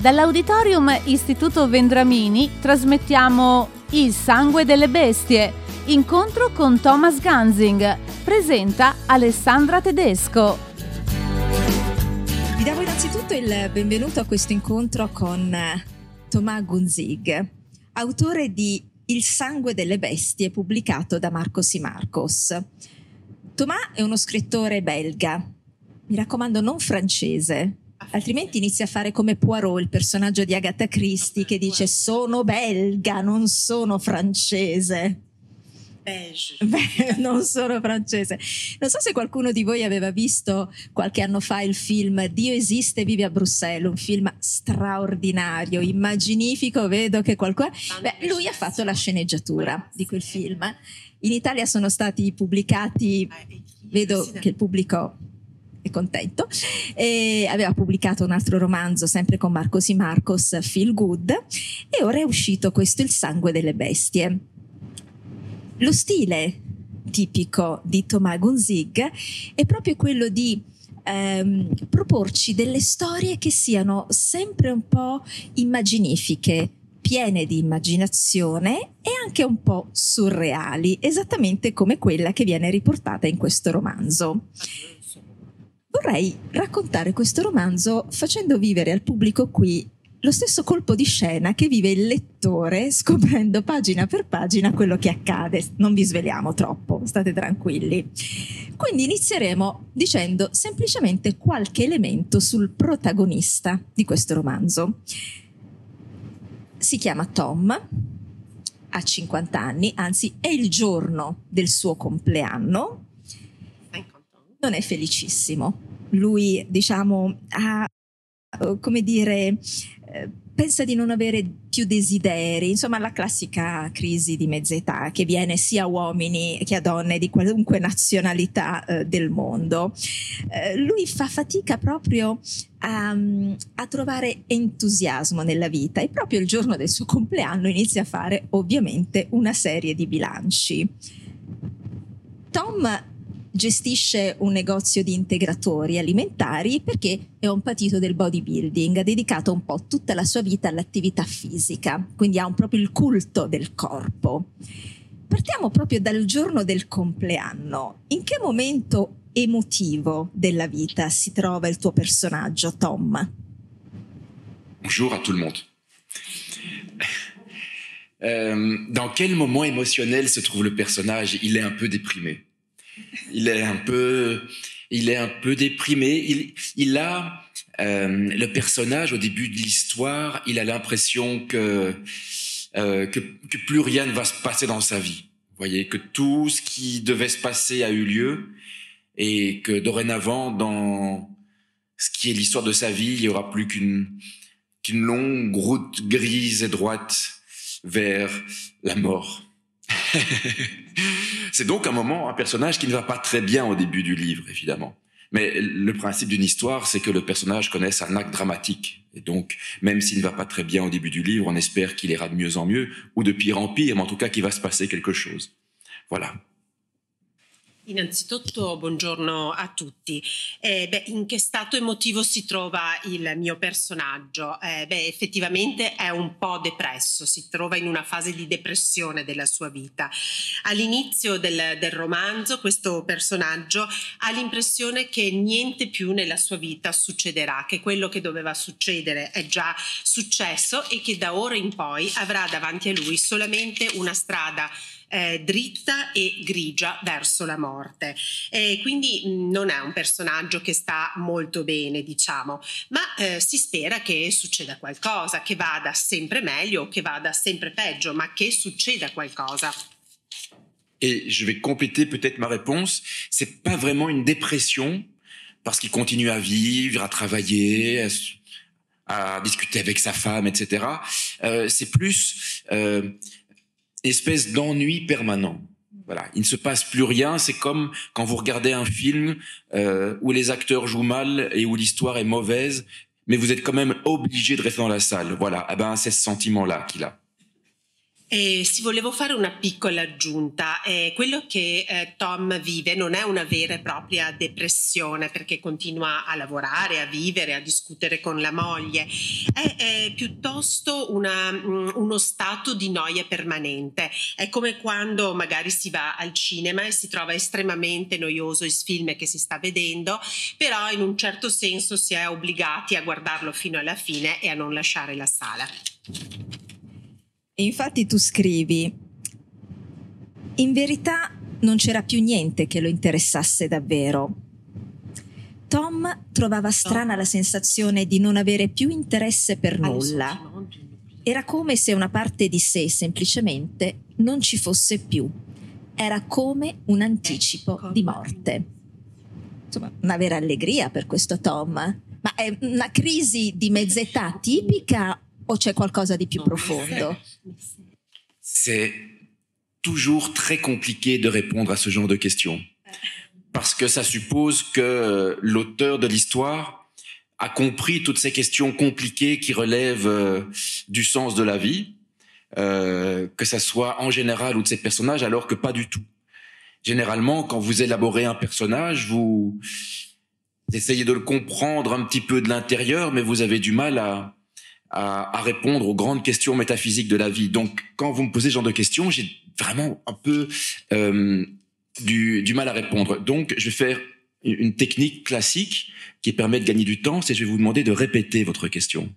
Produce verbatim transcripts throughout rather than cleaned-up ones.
Dall'Auditorium Istituto Vendramini trasmettiamo Il sangue delle bestie, incontro con Thomas Gunzig, presenta Alessandra Tedesco. Vi davo innanzitutto il benvenuto a questo incontro con Thomas Gunzig, autore di Il sangue delle bestie, pubblicato da Marcos y Marcos. Thomas è uno scrittore belga, mi raccomando non francese, altrimenti inizia a fare come Poirot, il personaggio di Agatha Christie, che dice sono belga, non sono francese. Beh, non sono francese. Non so se qualcuno di voi aveva visto qualche anno fa il film Dio esiste, e vive a Bruxelles, un film straordinario, immaginifico, vedo che qualcuno... Beh, lui ha fatto la sceneggiatura di quel film. In Italia sono stati pubblicati, vedo che il pubblico è contento, e aveva pubblicato un altro romanzo sempre con Marcos y Marcos, Feel Good, e ora è uscito questo Il sangue delle bestie. Lo stile tipico di Thomas Gunzig è proprio quello di ehm, proporci delle storie che siano sempre un po' immaginifiche, piene di immaginazione e anche un po' surreali, esattamente come quella che viene riportata in questo romanzo. Vorrei raccontare questo romanzo facendo vivere al pubblico qui lo stesso colpo di scena che vive il lettore, scoprendo pagina per pagina quello che accade. Non vi sveliamo troppo, state tranquilli. Quindi inizieremo dicendo semplicemente qualche elemento sul protagonista di questo romanzo. Si chiama Tom, ha cinquanta anni, anzi è il giorno del suo compleanno. Non è felicissimo. Lui, diciamo, ha... come dire, pensa di non avere più desideri, insomma la classica crisi di mezza età che viene sia a uomini che a donne di qualunque nazionalità eh, del mondo. Eh, lui fa fatica proprio a, a trovare entusiasmo nella vita, e proprio il giorno del suo compleanno inizia a fare ovviamente una serie di bilanci. Tom gestisce un negozio di integratori alimentari perché è un patito del bodybuilding, ha dedicato un po' tutta la sua vita all'attività fisica, quindi ha un proprio il culto del corpo. Partiamo proprio dal giorno del compleanno. In che momento emotivo della vita si trova il tuo personaggio, Tom? Bonjour à tout le monde. euh, dans quel moment émotionnel se trouve le personnage? Il est un peu déprimé. Il est un peu, il est un peu déprimé. Il, il a euh, le personnage au début de l'histoire. Il a l'impression que, euh, que que plus rien ne va se passer dans sa vie. Vous voyez, que tout ce qui devait se passer a eu lieu et que dorénavant, dans ce qui est l'histoire de sa vie, il y aura plus qu'une qu'une longue route grise et droite vers la mort. C'est donc un moment, un personnage qui ne va pas très bien au début du livre, évidemment. Mais le principe d'une histoire, c'est que le personnage connaisse un acte dramatique. Et donc, même s'il ne va pas très bien au début du livre, on espère qu'il ira de mieux en mieux, ou de pire en pire, mais en tout cas qu'il va se passer quelque chose. Voilà. Innanzitutto buongiorno a tutti. Eh, beh, in che stato emotivo si trova il mio personaggio? Eh, beh, effettivamente è un po' depresso, si trova in una fase di depressione della sua vita. All'inizio del, del romanzo questo personaggio ha l'impressione che niente più nella sua vita succederà, che quello che doveva succedere è già successo e che da ora in poi avrà davanti a lui solamente una strada Eh, dritta e grigia verso la morte, eh, quindi mh, non è un personaggio che sta molto bene, diciamo, ma eh, si spera che succeda qualcosa, che vada sempre meglio, che vada sempre peggio, ma che succeda qualcosa. Et je vais compléter peut-être ma réponse, c'est pas vraiment une dépression parce qu'il continue à vivre, à travailler, à, à discuter avec sa femme, et cetera. Euh, c'est plus euh, espèce d'ennui permanent. Voilà, il ne se passe plus rien, c'est comme quand vous regardez un film euh, où les acteurs jouent mal et où l'histoire est mauvaise, mais vous êtes quand même obligé de rester dans la salle. Voilà, eh ben, c'est ce sentiment-là qu'il a. Eh, sì, volevo fare una piccola aggiunta. Eh, quello che eh, Tom vive non è una vera e propria depressione, perché continua a lavorare, a vivere, a discutere con la moglie. È eh, piuttosto una, mh, uno stato di noia permanente. È come quando magari si va al cinema e si trova estremamente noioso il film che si sta vedendo, però in un certo senso si è obbligati a guardarlo fino alla fine e a non lasciare la sala. Infatti tu scrivi: in verità non c'era più niente che lo interessasse davvero. Tom trovava strana la sensazione di non avere più interesse per nulla. Era come se una parte di sé semplicemente non ci fosse più. Era come un anticipo di morte. Insomma, una vera allegria per questo Tom. Ma è una crisi di mezz'età tipica ou c'è qualcosa de plus profond? C'est toujours très compliqué de répondre à ce genre de questions, parce que ça suppose que l'auteur de l'histoire a compris toutes ces questions compliquées qui relèvent euh, du sens de la vie, euh, que ça soit en général ou de ses personnages, alors que pas du tout. Généralement, quand vous élaborez un personnage, vous essayez de le comprendre un petit peu de l'intérieur, mais vous avez du mal à à répondre aux grandes questions métaphysiques de la vie. Donc, quand vous me posez ce genre de questions, j'ai vraiment un peu euh, du, du mal à répondre. Donc, je vais faire une technique classique qui permet de gagner du temps, c'est je vais vous demander de répéter votre question.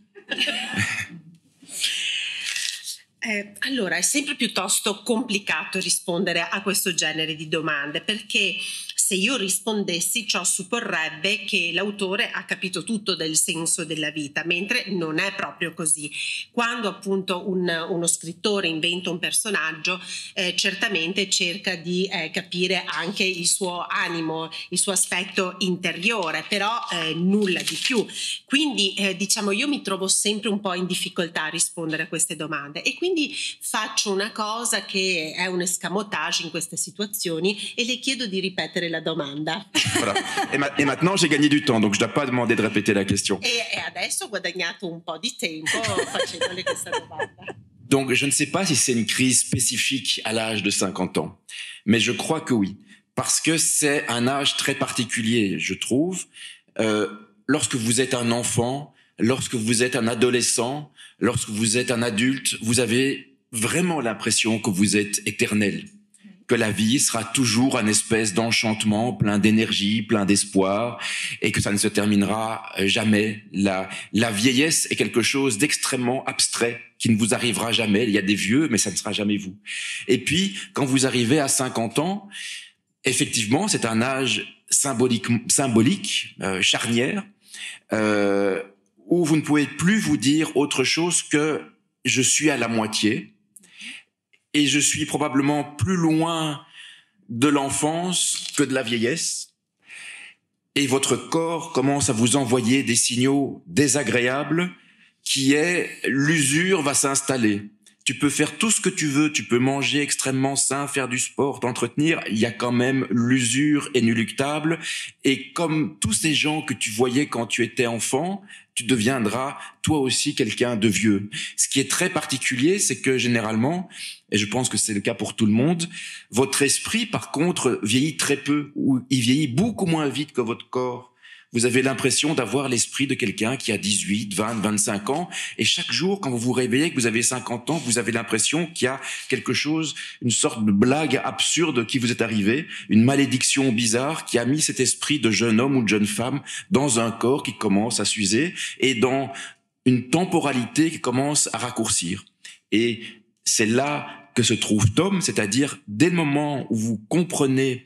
Eh, allora, è sempre piuttosto complicato rispondere a questo genere di domande, perché se io rispondessi ciò supporrebbe che l'autore ha capito tutto del senso della vita, mentre non è proprio così. Quando appunto un, uno scrittore inventa un personaggio, eh, certamente cerca di eh, capire anche il suo animo, il suo aspetto interiore, però eh, nulla di più. Quindi eh, diciamo io mi trovo sempre un po' in difficoltà a rispondere a queste domande, e quindi faccio una cosa che è un escamotage in queste situazioni e le chiedo di ripetere la domanda. Voilà. Et, ma- et maintenant j'ai gagné du temps, donc je dois pas demander de répéter la question. Et, et adesso ho guadagnato un po' di tempo facendole questa domanda. Donc je ne sais pas si c'est une crise spécifique à l'âge de cinquante ans, mais je crois que oui, parce que c'est un âge très particulier, je trouve. Euh, lorsque vous êtes un enfant, lorsque vous êtes un adolescent, lorsque vous êtes un adulte, vous avez vraiment l'impression que vous êtes éternel, que la vie sera toujours un espèce d'enchantement, plein d'énergie, plein d'espoir, et que ça ne se terminera jamais. La, la vieillesse est quelque chose d'extrêmement abstrait, qui ne vous arrivera jamais. Il y a des vieux, mais ça ne sera jamais vous. Et puis, quand vous arrivez à cinquante ans, effectivement, c'est un âge symbolique, symbolique euh, charnière, euh, où vous ne pouvez plus vous dire autre chose que je suis à la moitié et je suis probablement plus loin de l'enfance que de la vieillesse, et votre corps commence à vous envoyer des signaux désagréables qui est l'usure va s'installer. Tu peux faire tout ce que tu veux, tu peux manger extrêmement sain, faire du sport, t'entretenir, il y a quand même l'usure inéluctable, et comme tous ces gens que tu voyais quand tu étais enfant, tu deviendras toi aussi quelqu'un de vieux. Ce qui est très particulier, c'est que généralement, et je pense que c'est le cas pour tout le monde, votre esprit par contre vieillit très peu, ou il vieillit beaucoup moins vite que votre corps. Vous avez l'impression d'avoir l'esprit de quelqu'un qui a dix-huit, vingt, vingt-cinq ans. Et chaque jour, quand vous vous réveillez, que vous avez cinquante ans, vous avez l'impression qu'il y a quelque chose, une sorte de blague absurde qui vous est arrivée, une malédiction bizarre qui a mis cet esprit de jeune homme ou de jeune femme dans un corps qui commence à s'user et dans une temporalité qui commence à raccourcir. Et c'est là que se trouve Tom, c'est-à-dire dès le moment où vous comprenez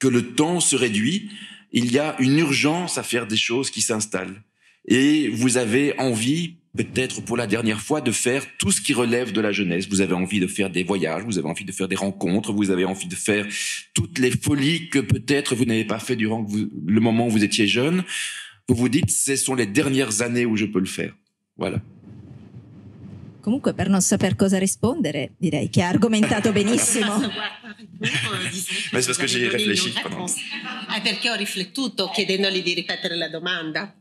que le temps se réduit, il y a une urgence à faire des choses qui s'installent. Et vous avez envie, peut-être pour la dernière fois, de faire tout ce qui relève de la jeunesse. Vous avez envie de faire des voyages, vous avez envie de faire des rencontres, vous avez envie de faire toutes les folies que peut-être vous n'avez pas fait durant le moment où vous étiez jeune. Vous vous dites, ce sont les dernières années où je peux le faire. Voilà. Comunque, per non saper cosa rispondere, direi che ha argomentato benissimo. Ma è perché ci riflettivo. È perché ho riflettuto chiedendogli di ripetere la domanda.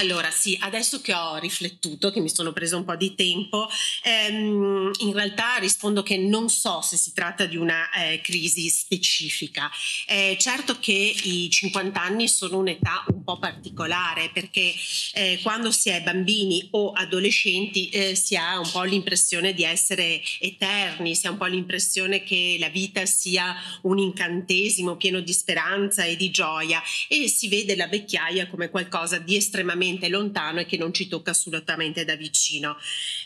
Allora sì, adesso che ho riflettuto, che mi sono presa un po' di tempo, ehm, in realtà rispondo che non so se si tratta di una eh, crisi specifica. Eh, certo che i cinquanta anni sono un'età un po' particolare, perché eh, quando si è bambini o adolescenti eh, si ha un po' l'impressione di essere eterni, si ha un po' l'impressione che la vita sia un incantesimo pieno di speranza e di gioia, e si vede la vecchiaia come qualcosa di estremamente lontano e che non ci tocca assolutamente da vicino.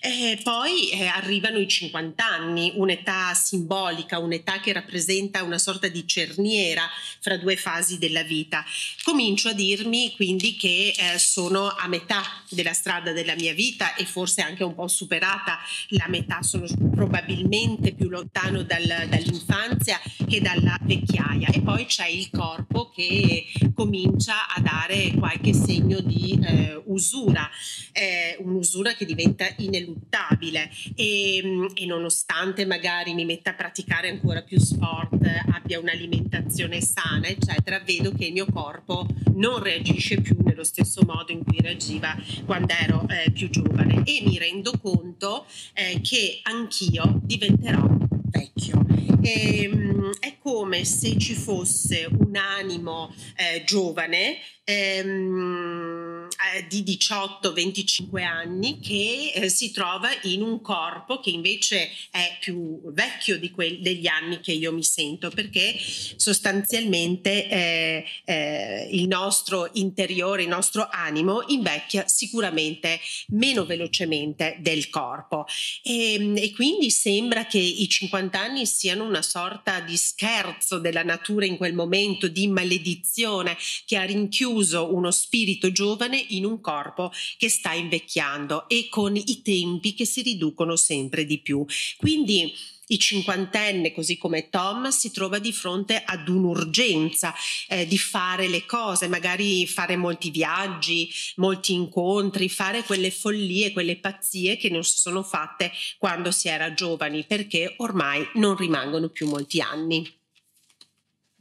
Eh, poi eh, arrivano i cinquanta anni, un'età simbolica, un'età che rappresenta una sorta di cerniera fra due fasi della vita. Comincio a dirmi quindi che eh, sono a metà della strada della mia vita, e forse anche un po' superata la metà. Sono probabilmente più lontano dal, dall'infanzia che dalla vecchiaia, e poi c'è il corpo che comincia a dare qualche segno di Eh, usura, eh, un'usura che diventa ineluttabile, e, e nonostante magari mi metta a praticare ancora più sport, abbia un'alimentazione sana eccetera, vedo che il mio corpo non reagisce più nello stesso modo in cui reagiva quando ero eh, più giovane, e mi rendo conto eh, che anch'io diventerò vecchio. E, è come se ci fosse un animo eh, giovane ehm, di diciotto venticinque anni che eh, si trova in un corpo che invece è più vecchio di que- degli anni che io mi sento, perché sostanzialmente eh, eh, il nostro interiore, il nostro animo invecchia sicuramente meno velocemente del corpo, e, e quindi sembra che i cinquanta anni siano una sorta di scherzo della natura in quel momento, di maledizione che ha rinchiuso uno spirito giovane in un corpo che sta invecchiando, e con i tempi che si riducono sempre di più. Quindi il cinquantenne, così come Tom, si trova di fronte ad un'urgenza eh, di fare le cose, magari fare molti viaggi, molti incontri, fare quelle follie, quelle pazzie che non si sono fatte quando si era giovani, perché ormai non rimangono più molti anni.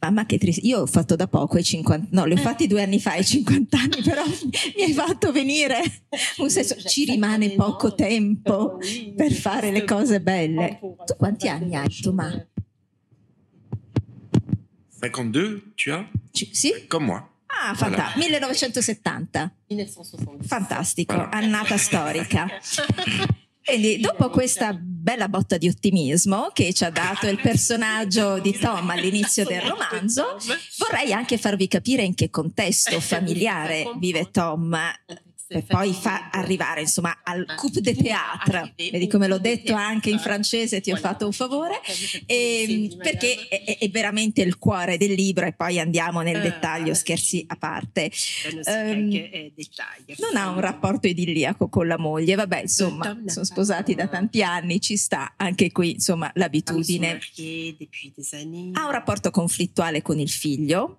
Mamma che triste, io ho fatto da poco i cinquanta, no, li ho fatti due anni fa i cinquanta anni, però mi hai fatto venire un senso, ci rimane poco tempo per fare le cose belle. Tu quanti anni hai, Thomas? cinquantadue, tu hai? Sì? Come moi. Ah, fantastico, voilà. millenovecentosettanta. millenovecentosettanta. Fantastico, voilà. Annata storica. Quindi dopo questa bella botta di ottimismo che ci ha dato il personaggio di Tom all'inizio del romanzo, vorrei anche farvi capire in che contesto familiare vive Tom, per poi fa arrivare insomma al coup de théâtre. Vedi come l'ho detto anche in francese, ti ho fatto un favore, e, perché è, è veramente il cuore del libro, e poi andiamo nel dettaglio, scherzi a parte. Um, non ha un rapporto idilliaco con la moglie, vabbè, insomma, sono sposati da tanti anni, ci sta anche qui insomma l'abitudine. Ha un rapporto conflittuale con il figlio,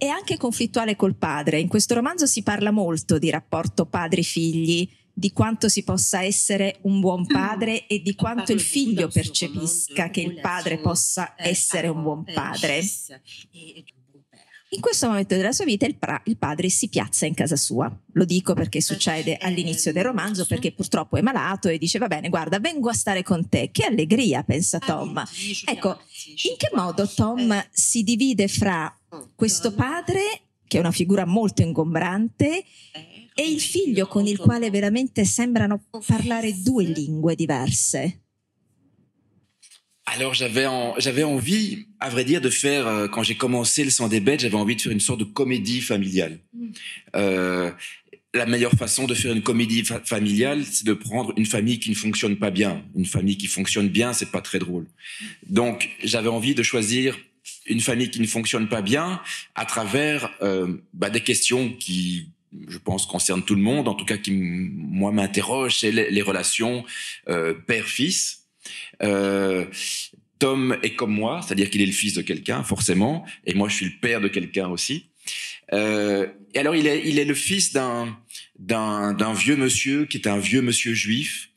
è anche conflittuale col padre. In questo romanzo si parla molto di rapporto padri-figli, di quanto si possa essere un buon padre e di quanto il figlio percepisca che il padre possa essere un buon padre. In questo momento della sua vita il, pra- il padre si piazza in casa sua. Lo dico perché succede all'inizio del romanzo, perché purtroppo è malato e dice: va bene, guarda, vengo a stare con te. Che allegria, pensa Tom. Ecco, in che modo Tom si divide fra questo padre, che è una figura molto ingombrante, e il figlio con il quale veramente sembrano parlare due lingue diverse? Alors j'avais, en, j'avais envie, à vrai dire, de faire, euh, quand j'ai commencé Le sang des bêtes, j'avais envie de faire une sorte de comédie familiale. Euh, la meilleure façon de faire une comédie fa- familiale, c'est de prendre une famille qui ne fonctionne pas bien. Une famille qui fonctionne bien, c'est pas très drôle. Donc j'avais envie de choisir une famille qui ne fonctionne pas bien à travers euh, bah, des questions qui... je pense, concerne tout le monde, en tout cas qui, moi, m'interroge, c'est les, les relations euh, père-fils. Euh, Tom est comme moi, c'est-à-dire qu'il est le fils de quelqu'un, forcément, et moi, je suis le père de quelqu'un aussi. Euh, et alors, il est, il est le fils d'un, d'un, d'un vieux monsieur, qui est un vieux monsieur juif,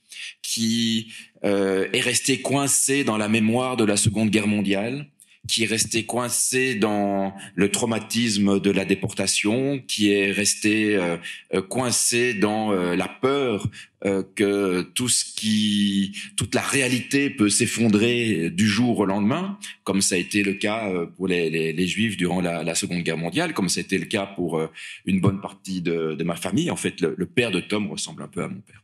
qui euh, est resté coincé dans la mémoire de la Seconde Guerre mondiale, qui est resté coincé dans le traumatisme de la déportation, qui est resté euh, coincé dans euh, la peur euh, que tout ce qui, toute la réalité peut s'effondrer du jour au lendemain, comme ça a été le cas pour les, les, les Juifs durant la, la Seconde Guerre mondiale, comme ça a été le cas pour euh, une bonne partie de, de ma famille. En fait, le, le père de Tom ressemble un peu à mon père.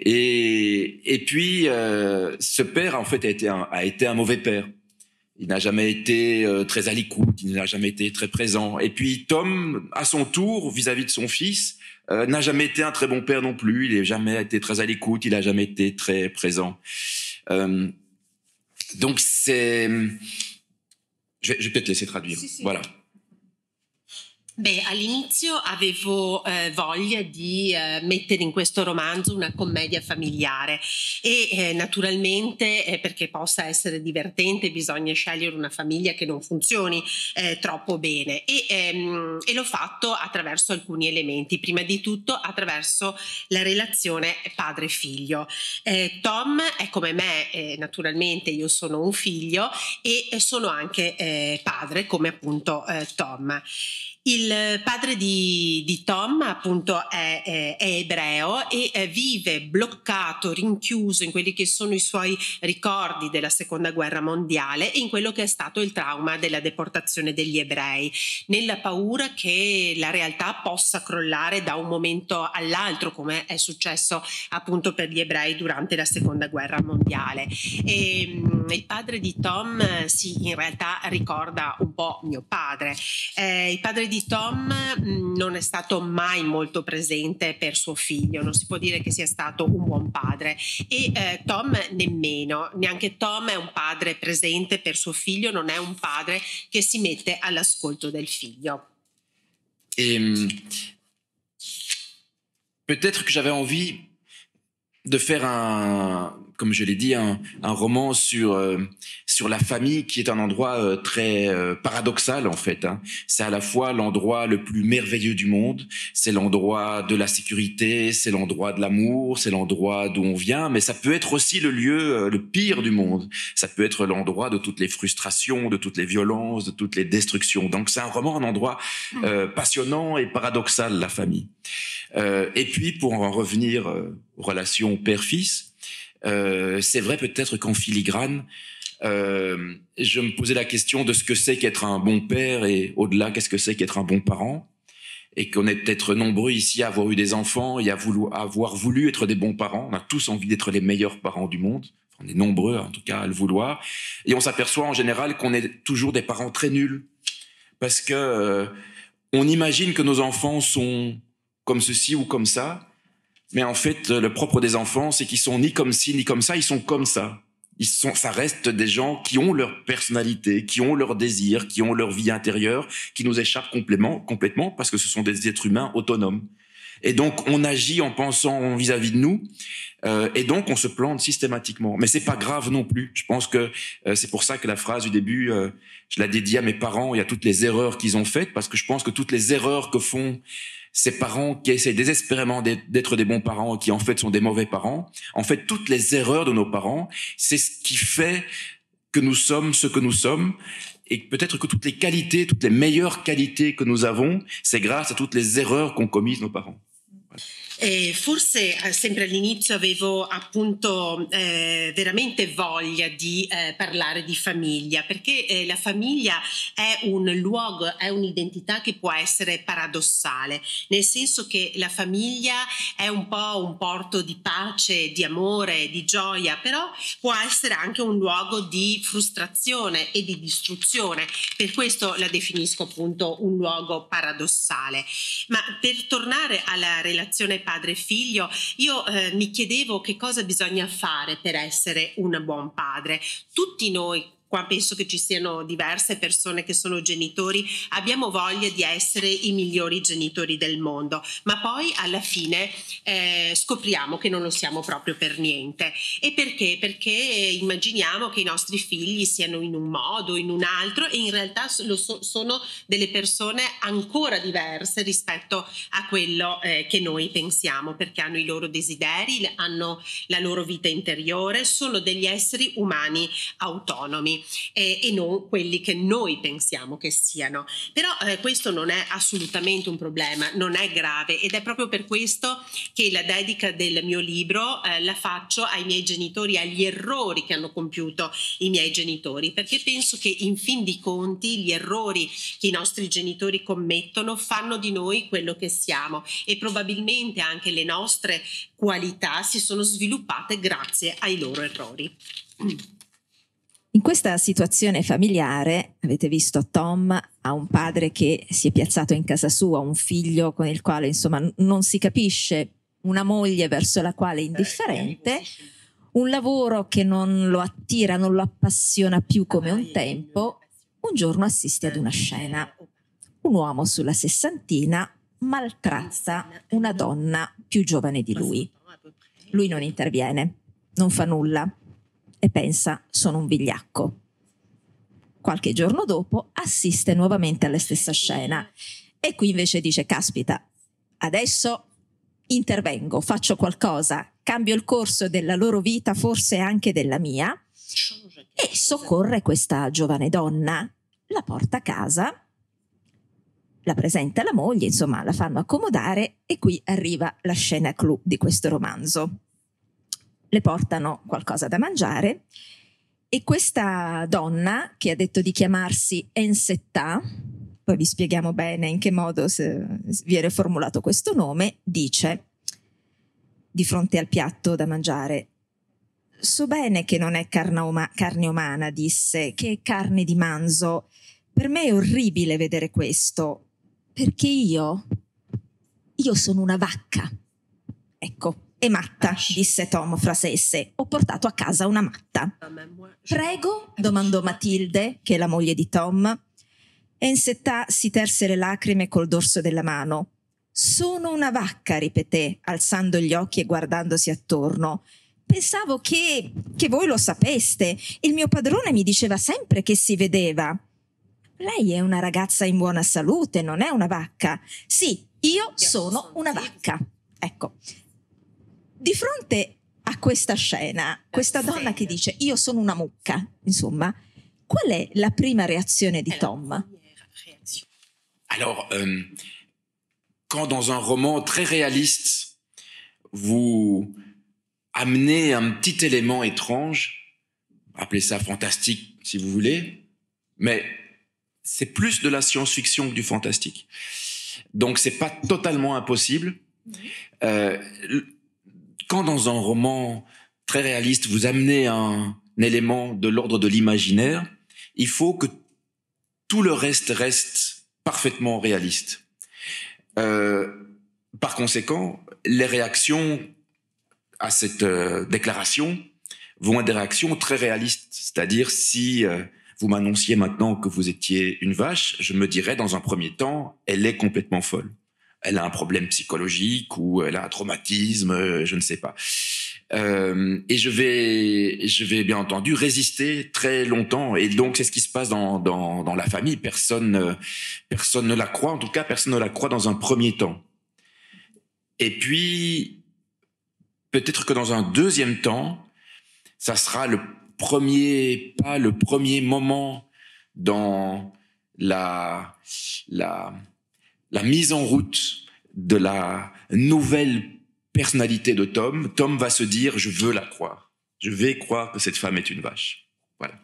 Et, et puis, euh, ce père, en fait, a été un, a été un mauvais père. Il n'a jamais été euh, très à l'écoute, il n'a jamais été très présent. Et puis, Tom, à son tour, vis-à-vis de son fils, euh, n'a jamais été un très bon père non plus. Il n'a jamais été très à l'écoute, il n'a jamais été très présent. Euh, donc, c'est... Je vais, je vais peut-être laisser traduire. Sì, sì. Voilà. Beh, all'inizio avevo eh, voglia di eh, mettere in questo romanzo una commedia familiare e eh, naturalmente eh, perché possa essere divertente bisogna scegliere una famiglia che non funzioni eh, troppo bene e, ehm, e l'ho fatto attraverso alcuni elementi, prima di tutto attraverso la relazione padre-figlio. Eh, Tom è come me, eh, naturalmente io sono un figlio e sono anche eh, padre come appunto eh, Tom. Il padre di, di Tom appunto è, è, è ebreo e vive bloccato, rinchiuso in quelli che sono i suoi ricordi della Seconda Guerra Mondiale e in quello che è stato il trauma della deportazione degli ebrei, nella paura che la realtà possa crollare da un momento all'altro, come è successo appunto per gli ebrei durante la Seconda Guerra Mondiale. E, il padre di Tom sì, in realtà ricorda un po' mio padre. Eh, il padre di Tom non è stato mai molto presente per suo figlio, non si può dire che sia stato un buon padre e eh, Tom nemmeno, neanche Tom è un padre presente per suo figlio, non è un padre che si mette all'ascolto del figlio. Et, peut-être que j'avais envie de faire un, comme je l'ai dit, un, un roman sur euh, sur la famille qui est un endroit euh, très euh, paradoxal en fait. Hein. C'est à la fois l'endroit le plus merveilleux du monde, c'est l'endroit de la sécurité, c'est l'endroit de l'amour, c'est l'endroit d'où on vient, mais ça peut être aussi le lieu euh, le pire du monde. Ça peut être l'endroit de toutes les frustrations, de toutes les violences, de toutes les destructions. Donc c'est un roman, un endroit euh, passionnant et paradoxal, la famille. Euh, et puis pour en revenir euh, aux relations père-fils, euh, c'est vrai peut-être qu'en filigrane, euh, je me posais la question de ce que c'est qu'être un bon père et au-delà, qu'est-ce que c'est qu'être un bon parent, et qu'on est peut-être nombreux ici à avoir eu des enfants et à vouloir, avoir voulu être des bons parents. On a tous envie d'être les meilleurs parents du monde, enfin, on est nombreux en tout cas à le vouloir, et on s'aperçoit en général qu'on est toujours des parents très nuls, parce que euh, on imagine que nos enfants sont comme ceci ou comme ça, mais en fait, le propre des enfants, c'est qu'ils sont ni comme ci, ni comme ça, ils sont comme ça. Ils sont, ça reste des gens qui ont leur personnalité, qui ont leurs désirs, qui ont leur vie intérieure, qui nous échappent complètement, complètement parce que ce sont des êtres humains autonomes. Et donc, on agit en pensant vis-à-vis de nous, euh, et donc on se plante systématiquement. Mais c'est pas grave non plus. Je pense que euh, c'est pour ça que la phrase du début, euh, je la dédie à mes parents et à toutes les erreurs qu'ils ont faites, parce que je pense que toutes les erreurs que font ces parents qui essayent désespérément d'être des bons parents et qui en fait sont des mauvais parents, en fait toutes les erreurs de nos parents, c'est ce qui fait que nous sommes ce que nous sommes, et peut-être que toutes les qualités, toutes les meilleures qualités que nous avons, c'est grâce à toutes les erreurs qu'ont commises nos parents. Voilà. Eh, forse eh, sempre all'inizio avevo appunto eh, veramente voglia di eh, parlare di famiglia, perché eh, la famiglia è un luogo, è un'identità che può essere paradossale, nel senso che la famiglia è un po' un porto di pace, di amore, di gioia, però può essere anche un luogo di frustrazione e di distruzione, per questo la definisco appunto un luogo paradossale. Ma per tornare alla relazione padre figlio, io eh, mi chiedevo che cosa bisogna fare per essere un buon padre. Tutti noi, qua penso che ci siano diverse persone che sono genitori, abbiamo voglia di essere i migliori genitori del mondo, ma poi alla fine eh, scopriamo che non lo siamo proprio per niente. E perché? Perché immaginiamo che i nostri figli siano in un modo, in un altro, e in realtà lo so, sono delle persone ancora diverse rispetto a quello eh, che noi pensiamo, perché hanno i loro desideri, hanno la loro vita interiore, sono degli esseri umani autonomi. umani eh, e non quelli che noi pensiamo che siano. Però eh, questo non è assolutamente un problema, non è grave, ed è proprio per questo che la dedica del mio libro eh, la faccio ai miei genitori, agli errori che hanno compiuto i miei genitori, perché penso che in fin di conti gli errori che i nostri genitori commettono fanno di noi quello che siamo, e probabilmente anche le nostre qualità si sono sviluppate grazie ai loro errori. In questa situazione familiare, avete visto, Tom ha un padre che si è piazzato in casa sua, un figlio con il quale insomma non si capisce, una moglie verso la quale è indifferente, un lavoro che non lo attira, non lo appassiona più come un tempo. Un giorno assiste ad una scena: un uomo sulla sessantina maltratta una donna più giovane di lui. Lui non interviene, non fa nulla e pensa: sono un vigliacco. Qualche giorno dopo assiste nuovamente alla stessa scena e qui invece dice: caspita, adesso intervengo, faccio qualcosa, cambio il corso della loro vita, forse anche della mia, e soccorre questa giovane donna, la porta a casa, la presenta alla moglie, insomma la fanno accomodare, e qui arriva la scena clou di questo romanzo. Le portano qualcosa da mangiare e questa donna, che ha detto di chiamarsi Ensetta, poi vi spieghiamo bene in che modo vi era formulato questo nome, dice di fronte al piatto da mangiare: so bene che non è carne, uma- carne umana, disse, che è carne di manzo. Per me è orribile vedere questo, perché io, io sono una vacca. Ecco. E matta, disse Tom fra sé e sé, ho portato a casa una matta. Prego? Domandò Matilde, che è la moglie di Tom. Ensetta si terse le lacrime col dorso della mano. Sono una vacca, ripeté, alzando gli occhi e guardandosi attorno. Pensavo che, che voi lo sapeste. Il mio padrone mi diceva sempre che si vedeva. Lei è una ragazza in buona salute, non è una vacca. Sì, io sono una vacca. Ecco. Di fronte a questa scena, questa donna che dice io sono una mucca, insomma, qual è la prima reazione di Tom? Alors, euh, quand dans un roman très réaliste, vous amenez un petit élément étrange, appelez ça fantastique si vous voulez, mais c'est plus de la science-fiction que du fantastique. Donc c'est pas totalement impossible. Euh, Quand dans un roman très réaliste, vous amenez un, un élément de l'ordre de l'imaginaire, il faut que tout le reste reste parfaitement réaliste. Euh, par conséquent, les réactions à cette euh, déclaration vont être des réactions très réalistes. C'est-à-dire, si euh, vous m'annonciez maintenant que vous étiez une vache, je me dirais dans un premier temps, elle est complètement folle. Elle a un problème psychologique ou elle a un traumatisme, je ne sais pas. Euh, et je vais, je vais bien entendu résister très longtemps. Et donc c'est ce qui se passe dans dans, dans la famille. Personne, personne ne la croit. En tout cas, personne ne la croit dans un premier temps. Et puis peut-être que dans un deuxième temps, ça sera le premier pas, le premier moment dans la la la mise en route de la nouvelle personnalité de Tom. Tom va se dire, je veux la croire. Je vais croire que cette femme est une vache. Voilà.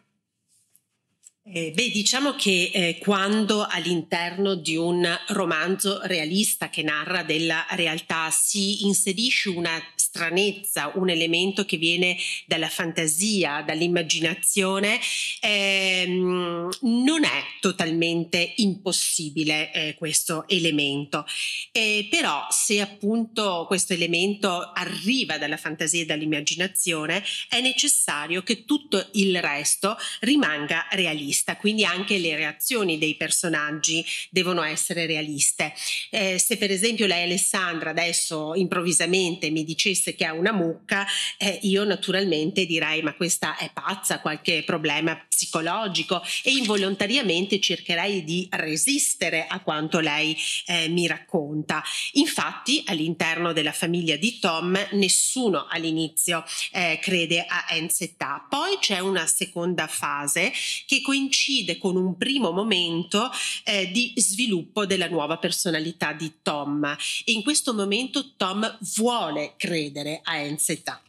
Eh, beh, diciamo che eh, quando all'interno di un romanzo realista che narra della realtà si inserisce una stranezza, un elemento che viene dalla fantasia, dall'immaginazione, ehm, non è totalmente impossibile eh, questo elemento. Eh, però se appunto questo elemento arriva dalla fantasia e dall'immaginazione, è necessario che tutto il resto rimanga realista. realista, quindi anche le reazioni dei personaggi devono essere realiste. Eh, se per esempio lei Alessandra adesso improvvisamente mi dicesse che ha una mucca, eh, io naturalmente direi ma questa è pazza, qualche problema psicologico, e involontariamente cercherei di resistere a quanto lei eh, mi racconta. Infatti all'interno della famiglia di Tom nessuno all'inizio eh, crede a Enzetta, poi c'è una seconda fase che coincide con un primo momento eh, di sviluppo della nuova personalità di Tom, e in questo momento Tom vuole credere a Enzetta.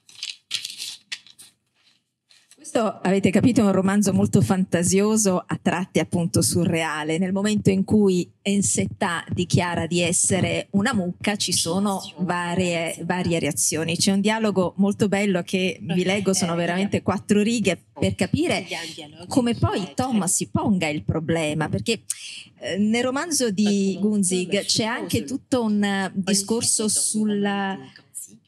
Questo, avete capito, è un romanzo molto fantasioso, a tratti appunto surreale. Nel momento in cui Enzetta dichiara di essere una mucca ci sono varie, varie reazioni. C'è un dialogo molto bello che vi leggo, sono veramente quattro righe per capire come poi Tom si ponga il problema, perché nel romanzo di Gunzig c'è anche tutto un discorso sulla,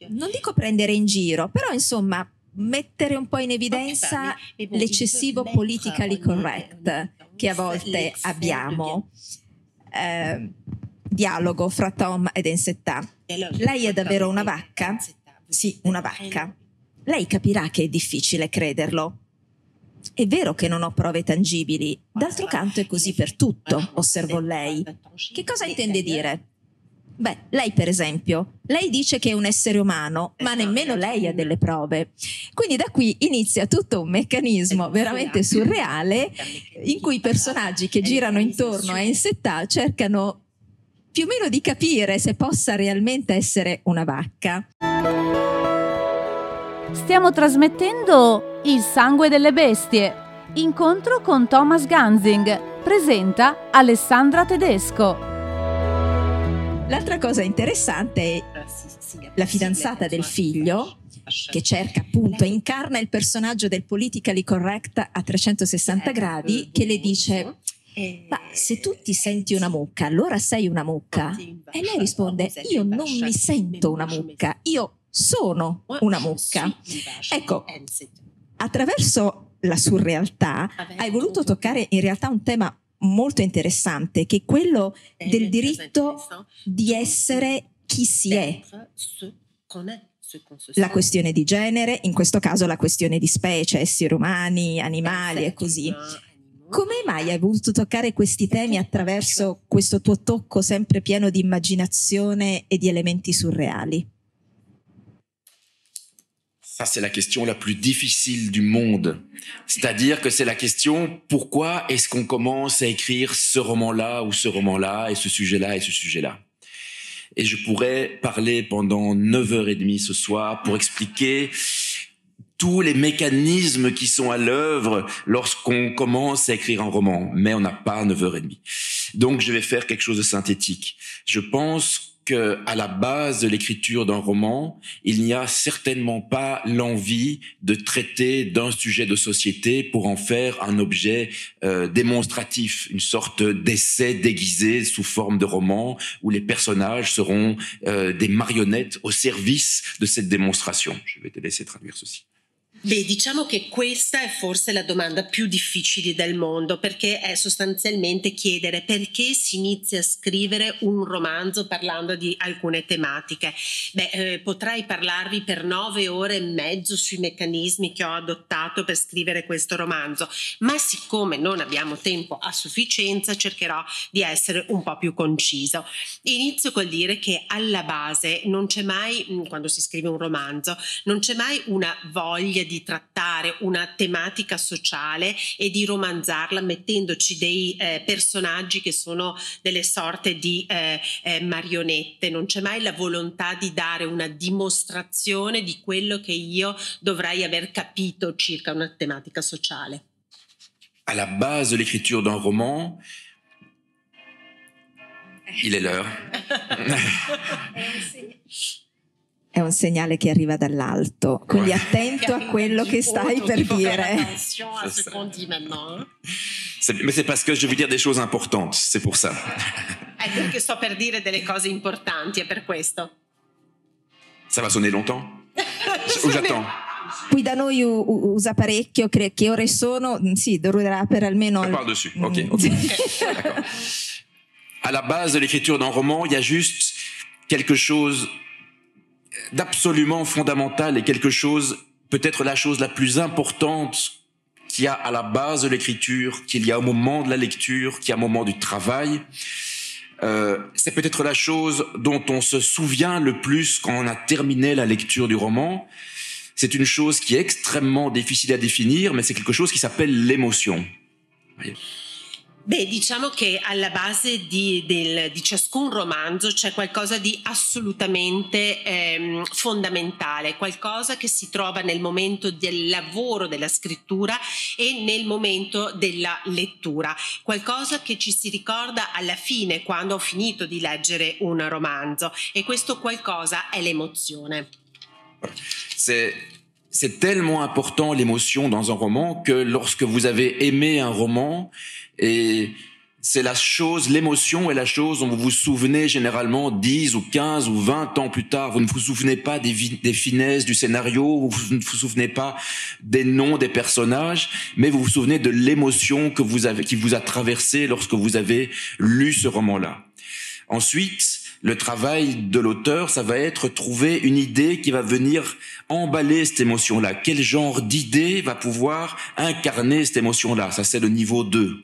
non dico prendere in giro, però insomma mettere un po' in evidenza l'eccessivo politically correct che a volte abbiamo. Eh, dialogo fra Tom ed Enzetta. Lei è davvero una vacca? Sì, una vacca. Lei capirà che è difficile crederlo. È vero che non ho prove tangibili, d'altro canto è così per tutto, osservò lei. Che cosa intende dire? Beh, lei per esempio, lei dice che è un essere umano, ma nemmeno lei ha delle prove. Quindi da qui inizia tutto un meccanismo veramente surreale in cui i personaggi che girano intorno a Enzetta cercano più o meno di capire se possa realmente essere una vacca. Stiamo trasmettendo Il sangue delle bestie, incontro con Thomas Gunzig, presenta Alessandra Tedesco. L'altra cosa interessante è la fidanzata del figlio, che cerca appunto, incarna il personaggio del politically correct a trecentosessanta gradi, che le dice: ma se tu ti senti una mucca, allora sei una mucca? E lei risponde: io non mi sento una mucca, io sono una mucca. Ecco, attraverso la surrealtà hai voluto toccare in realtà un tema molto interessante, che è quello del diritto di essere chi si è. La questione di genere, in questo caso la questione di specie, esseri umani, animali e così. Come mai hai voluto toccare questi temi attraverso questo tuo tocco sempre pieno di immaginazione e di elementi surreali? Ça, c'est la question la plus difficile du monde. C'est-à-dire que c'est la question pourquoi est-ce qu'on commence à écrire ce roman-là ou ce roman-là et ce sujet-là et ce sujet-là. Et je pourrais parler pendant neuf heures trente ce soir pour expliquer tous les mécanismes qui sont à l'œuvre lorsqu'on commence à écrire un roman, mais on n'a pas neuf heures trente. Donc je vais faire quelque chose de synthétique. Je pense qu'à la base de l'écriture d'un roman, il n'y a certainement pas l'envie de traiter d'un sujet de société pour en faire un objet euh, démonstratif, une sorte d'essai déguisé sous forme de roman où les personnages seront euh, des marionnettes au service de cette démonstration. Je vais te laisser traduire ceci. Beh, diciamo che questa è forse la domanda più difficile del mondo, perché è sostanzialmente chiedere perché si inizia a scrivere un romanzo parlando di alcune tematiche. Beh, eh, potrei parlarvi per nove ore e mezzo sui meccanismi che ho adottato per scrivere questo romanzo, ma siccome non abbiamo tempo a sufficienza cercherò di essere un po' più conciso. Inizio col dire che alla base non c'è mai, quando si scrive un romanzo, non c'è mai una voglia di trattare una tematica sociale e di romanzarla mettendoci dei eh, personaggi che sono delle sorte di eh, eh, marionette. Non c'è mai la volontà di dare una dimostrazione di quello che io dovrei aver capito circa una tematica sociale. Alla base dell'écriture d'un roman, il est l'heure. È un segnale che arriva dall'alto, quindi attento a quello che stai per dire. Ma c'est parce que je veux dire des choses importantes, c'est pour ça. È perché sto per dire delle cose importanti, è per questo. Ça va sonner longtemps? Ou j'attends? qui da noi u- u- usa parecchio, cre- che ore sono? Sì, durerà per almeno... Je parle dessus, ok. okay. D'accord. À la base de l'écriture d'un roman, il y a juste quelque chose d'absolument fondamental et quelque chose, peut-être la chose la plus importante qu'il y a à la base de l'écriture, qu'il y a au moment de la lecture, qu'il y a au moment du travail. Euh, c'est peut-être la chose dont on se souvient le plus quand on a terminé la lecture du roman. C'est une chose qui est extrêmement difficile à définir, mais c'est quelque chose qui s'appelle l'émotion. Voyez. Beh, diciamo che alla base di, del, di ciascun romanzo c'è qualcosa di assolutamente ehm, fondamentale, qualcosa che si trova nel momento del lavoro della scrittura e nel momento della lettura, qualcosa che ci si ricorda alla fine quando ho finito di leggere un romanzo, e questo qualcosa è l'emozione. Se... C'est tellement important l'émotion dans un roman que lorsque vous avez aimé un roman, et c'est la chose, l'émotion est la chose dont vous vous souvenez généralement dix ou quinze ou vingt ans plus tard. Vous ne vous souvenez pas des, vi- des finesses du scénario, vous ne vous souvenez pas des noms des personnages, mais vous vous souvenez de l'émotion que vous avez, qui vous a traversé lorsque vous avez lu ce roman-là. Ensuite, le travail de l'auteur, ça va être trouver une idée qui va venir emballer cette émotion-là. Quel genre d'idée va pouvoir incarner cette émotion-là? Ça, c'est le niveau due.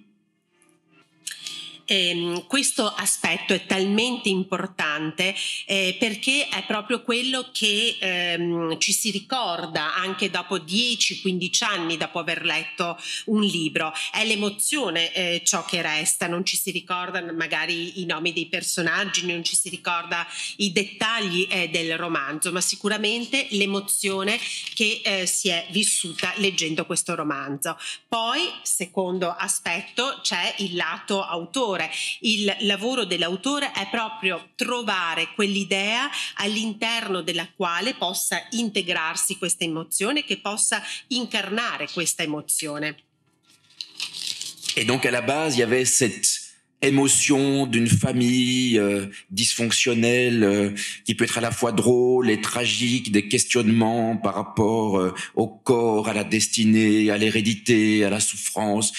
Eh, questo aspetto è talmente importante eh, perché è proprio quello che ehm, ci si ricorda anche dopo dieci quindici anni dopo aver letto un libro. È l'emozione eh, ciò che resta, non ci si ricorda magari i nomi dei personaggi, non ci si ricorda i dettagli eh, del romanzo, ma sicuramente l'emozione che eh, si è vissuta leggendo questo romanzo. Poi, secondo aspetto, c'è il lato autore. Il lavoro dell'autore è proprio trovare quell'idea all'interno della quale possa integrarsi questa emozione, che possa incarnare questa emozione. Et donc à la base, il y avait cette émotion d'une famille euh, dysfonctionnelle euh, qui peut être à la fois drôle et tragique, des questionnements par rapport euh, au corps, à la destinée, à l'hérédité, à la souffrance.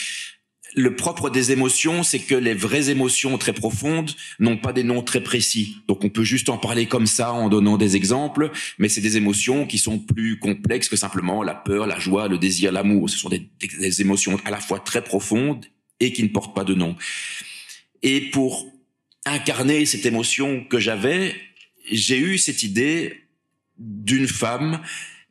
Le propre des émotions, c'est que les vraies émotions très profondes n'ont pas des noms très précis. Donc on peut juste en parler comme ça en donnant des exemples, mais c'est des émotions qui sont plus complexes que simplement la peur, la joie, le désir, l'amour. Ce sont des, des émotions à la fois très profondes et qui ne portent pas de nom. Et pour incarner cette émotion que j'avais, j'ai eu cette idée d'une femme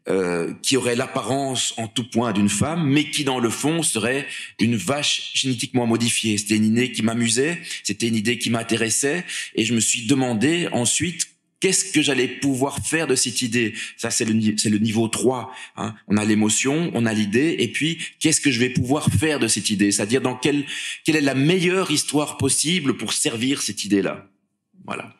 Euh, qui aurait l'apparence en tout point d'une femme, mais qui dans le fond serait une vache génétiquement modifiée. C'était une idée qui m'amusait, c'était une idée qui m'intéressait, et je me suis demandé ensuite qu'est-ce que j'allais pouvoir faire de cette idée. Ça, c'est le, c'est le niveau trois, hein. On a l'émotion, on a l'idée, et puis qu'est-ce que je vais pouvoir faire de cette idée? C'est-à-dire dans quelle, quelle est la meilleure histoire possible pour servir cette idée-là. Voilà.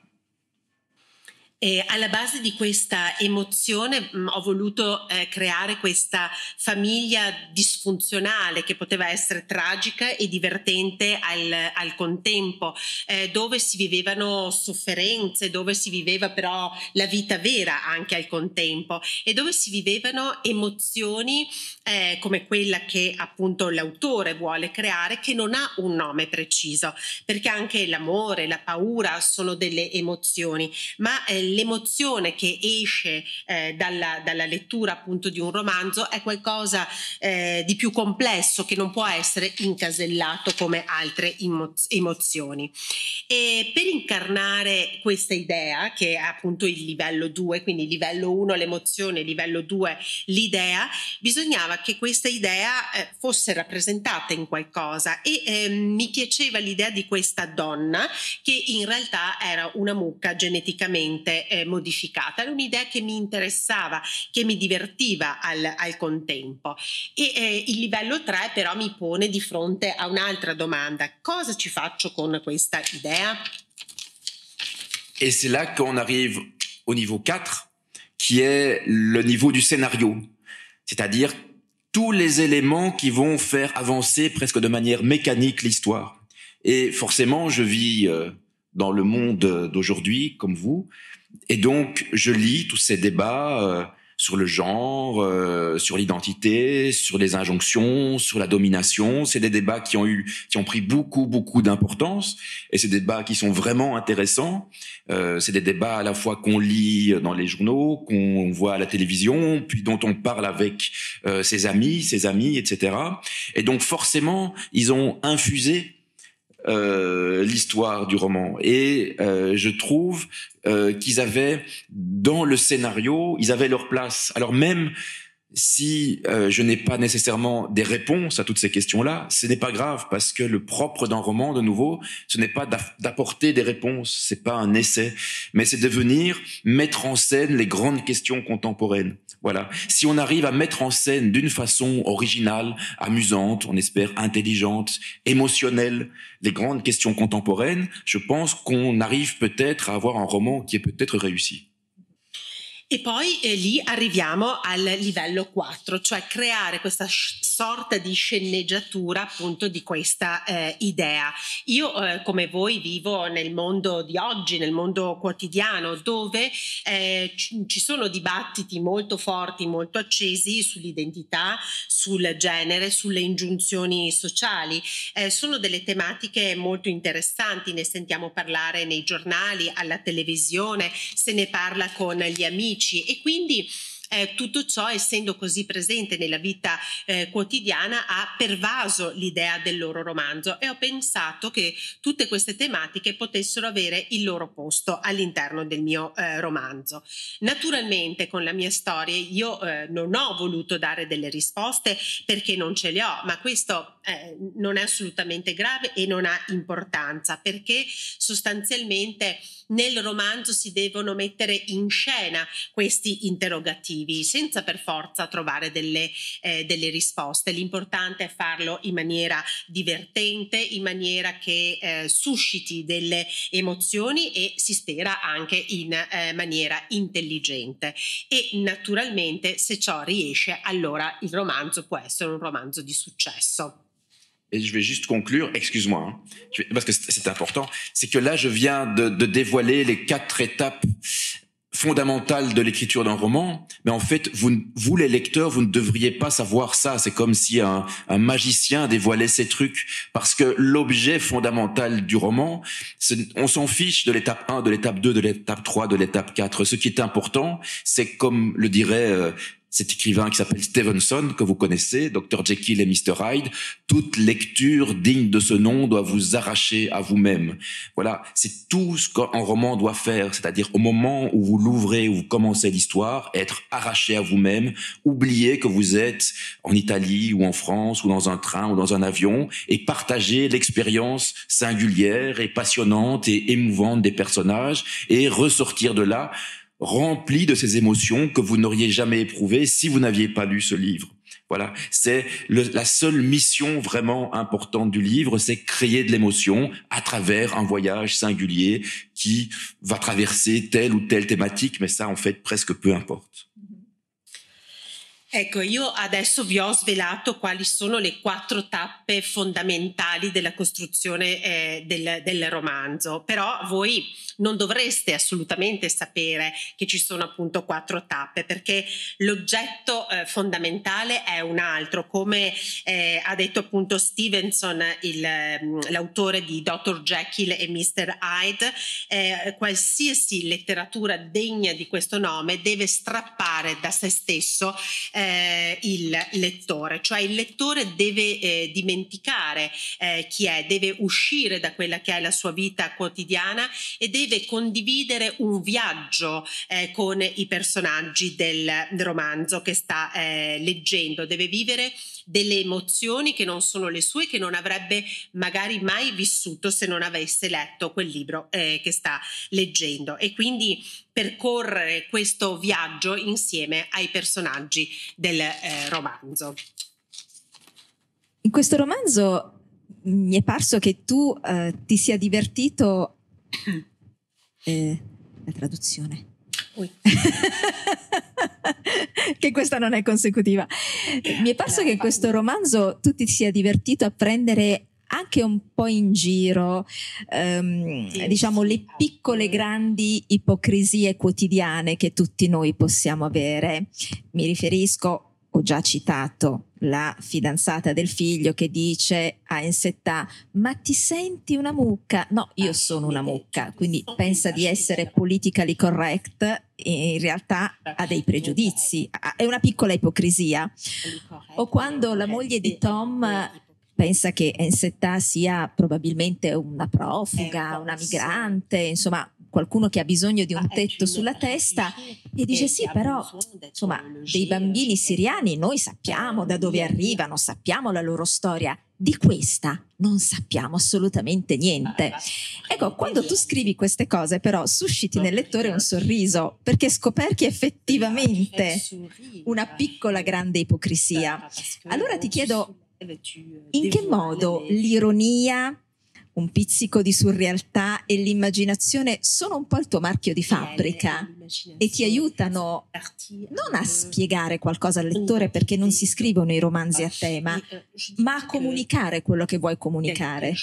E alla base di questa emozione mh, ho voluto eh, creare questa famiglia disfunzionale che poteva essere tragica e divertente al, al contempo, eh, dove si vivevano sofferenze, dove si viveva però la vita vera anche al contempo, e dove si vivevano emozioni eh, come quella che appunto l'autore vuole creare, che non ha un nome preciso, perché anche l'amore, la paura sono delle emozioni, ma eh, l'emozione che esce eh, dalla, dalla lettura appunto di un romanzo è qualcosa eh, di più complesso, che non può essere incasellato come altre emoz- emozioni. E per incarnare questa idea, che è appunto il livello due, quindi livello uno l'emozione, livello due l'idea, bisognava che questa idea eh, fosse rappresentata in qualcosa, e eh, mi piaceva l'idea di questa donna che in realtà era una mucca geneticamente Eh, modificata. Era un'idea che mi interessava, che mi divertiva al, al contempo. E eh, il livello tre però mi pone di fronte a un'altra domanda: cosa ci faccio con questa idea? Et c'est là qu'on arrive au niveau quatre, qui est le niveau du scénario, c'est-à-dire tous les éléments qui vont faire avancer presque de manière mécanique l'histoire. Et forcément, je vis euh, dans le monde d'aujourd'hui, comme vous. Et donc, je lis tous ces débats euh, sur le genre, euh, sur l'identité, sur les injonctions, sur la domination. C'est des débats qui ont eu, qui ont pris beaucoup, beaucoup d'importance. Et c'est des débats qui sont vraiment intéressants. Euh, c'est des débats à la fois qu'on lit dans les journaux, qu'on voit à la télévision, puis dont on parle avec euh, ses amis, ses amis, et cetera. Et donc forcément, ils ont infusé Euh, l'histoire du roman. Et euh, je trouve euh, qu'ils avaient, dans le scénario, ils avaient leur place. Alors même si euh, je n'ai pas nécessairement des réponses à toutes ces questions-là, ce n'est pas grave, parce que le propre d'un roman, de nouveau, ce n'est pas d'apporter des réponses, c'est pas un essai, mais c'est de venir mettre en scène les grandes questions contemporaines. Voilà. Si on arrive à mettre en scène d'une façon originale, amusante, on espère intelligente, émotionnelle, les grandes questions contemporaines, je pense qu'on arrive peut-être à avoir un roman qui est peut-être réussi. E poi eh, lì arriviamo al livello quattro, cioè creare questa sh- sorta di sceneggiatura appunto di questa eh, idea. Io eh, come voi vivo nel mondo di oggi, nel mondo quotidiano, dove eh, c- ci sono dibattiti molto forti, molto accesi sull'identità, sul genere, sulle ingiunzioni sociali. Eh, sono delle tematiche molto interessanti, ne sentiamo parlare nei giornali, alla televisione, se ne parla con gli amici. E quindi eh, tutto ciò, essendo così presente nella vita eh, quotidiana, ha pervaso l'idea del loro romanzo, e ho pensato che tutte queste tematiche potessero avere il loro posto all'interno del mio eh, romanzo. Naturalmente con la mia storia io eh, non ho voluto dare delle risposte, perché non ce le ho, ma questo eh, non è assolutamente grave e non ha importanza, perché sostanzialmente nel romanzo si devono mettere in scena questi interrogativi senza per forza trovare delle, eh, delle risposte. L'importante è farlo in maniera divertente, in maniera che eh, susciti delle emozioni e si spera anche in eh, maniera intelligente. E naturalmente, se ciò riesce, allora il romanzo può essere un romanzo di successo. Et je vais juste conclure, excuse-moi, hein, parce que c'est important, c'est que là je viens de, de dévoiler les quatre étapes fondamentale de l'écriture d'un roman, mais en fait, vous, vous les lecteurs, vous ne devriez pas savoir ça. C'est comme si un, un magicien dévoilait ces trucs, parce que l'objet fondamental du roman, on s'en fiche de l'étape un, de l'étape deux, de l'étape trois, de l'étape quatre. Ce qui est important, c'est, comme le dirait euh, cet écrivain qui s'appelle Stevenson, que vous connaissez, docteur Jekyll et mister Hyde, toute lecture digne de ce nom doit vous arracher à vous-même. Voilà, c'est tout ce qu'un roman doit faire, c'est-à-dire au moment où vous l'ouvrez, où vous commencez l'histoire, être arraché à vous-même, oublier que vous êtes en Italie ou en France ou dans un train ou dans un avion, et partager l'expérience singulière et passionnante et émouvante des personnages, et ressortir de là rempli de ces émotions que vous n'auriez jamais éprouvées si vous n'aviez pas lu ce livre. Voilà, c'est le, la seule mission vraiment importante du livre, c'est créer de l'émotion à travers un voyage singulier qui va traverser telle ou telle thématique, mais ça en fait presque peu importe. Ecco, io adesso vi ho svelato quali sono le quattro tappe fondamentali della costruzione eh, del, del romanzo, però voi non dovreste assolutamente sapere che ci sono appunto quattro tappe, perché l'oggetto eh, fondamentale è un altro, come eh, ha detto appunto Stevenson, il, l'autore di doctor Jekyll e mister Hyde. Eh, qualsiasi letteratura degna di questo nome deve strappare da se stesso eh, Eh, il lettore, cioè il lettore deve eh, dimenticare eh, chi è, deve uscire da quella che è la sua vita quotidiana e deve condividere un viaggio eh, con i personaggi del, del romanzo che sta eh, leggendo, deve vivere delle emozioni che non sono le sue, che non avrebbe magari mai vissuto se non avesse letto quel libro eh, che sta leggendo, e quindi percorrere questo viaggio insieme ai personaggi del eh, romanzo. In questo romanzo mi è parso che tu eh, ti sia divertito eh, la traduzione. Che questa non è consecutiva. Mi è parso che in questo romanzo tu ti sia divertito a prendere anche un po' in giro, ehm, sì, diciamo, le piccole grandi ipocrisie quotidiane che tutti noi possiamo avere. Mi riferisco, ho già citato, la fidanzata del figlio che dice a Insettà: ma ti senti una mucca? No, io sono una mucca, quindi pensa di essere politically correct, in realtà ha dei pregiudizi, è una piccola ipocrisia. O quando la moglie di Tom pensa che Insettà sia probabilmente una profuga, una migrante, insomma qualcuno che ha bisogno di un tetto sulla testa, e dice: sì, però insomma dei bambini siriani noi sappiamo da dove arrivano, sappiamo la loro storia, di questa non sappiamo assolutamente niente. Ecco, quando tu scrivi queste cose però susciti nel lettore un sorriso, perché scoperchi effettivamente una piccola grande ipocrisia. Allora ti chiedo: in che modo l'ironia, un pizzico di surrealtà e l'immaginazione sono un po' il tuo marchio di fabbrica e ti aiutano non a spiegare qualcosa al lettore, perché non si scrivono i romanzi a tema, ma a comunicare quello che vuoi comunicare?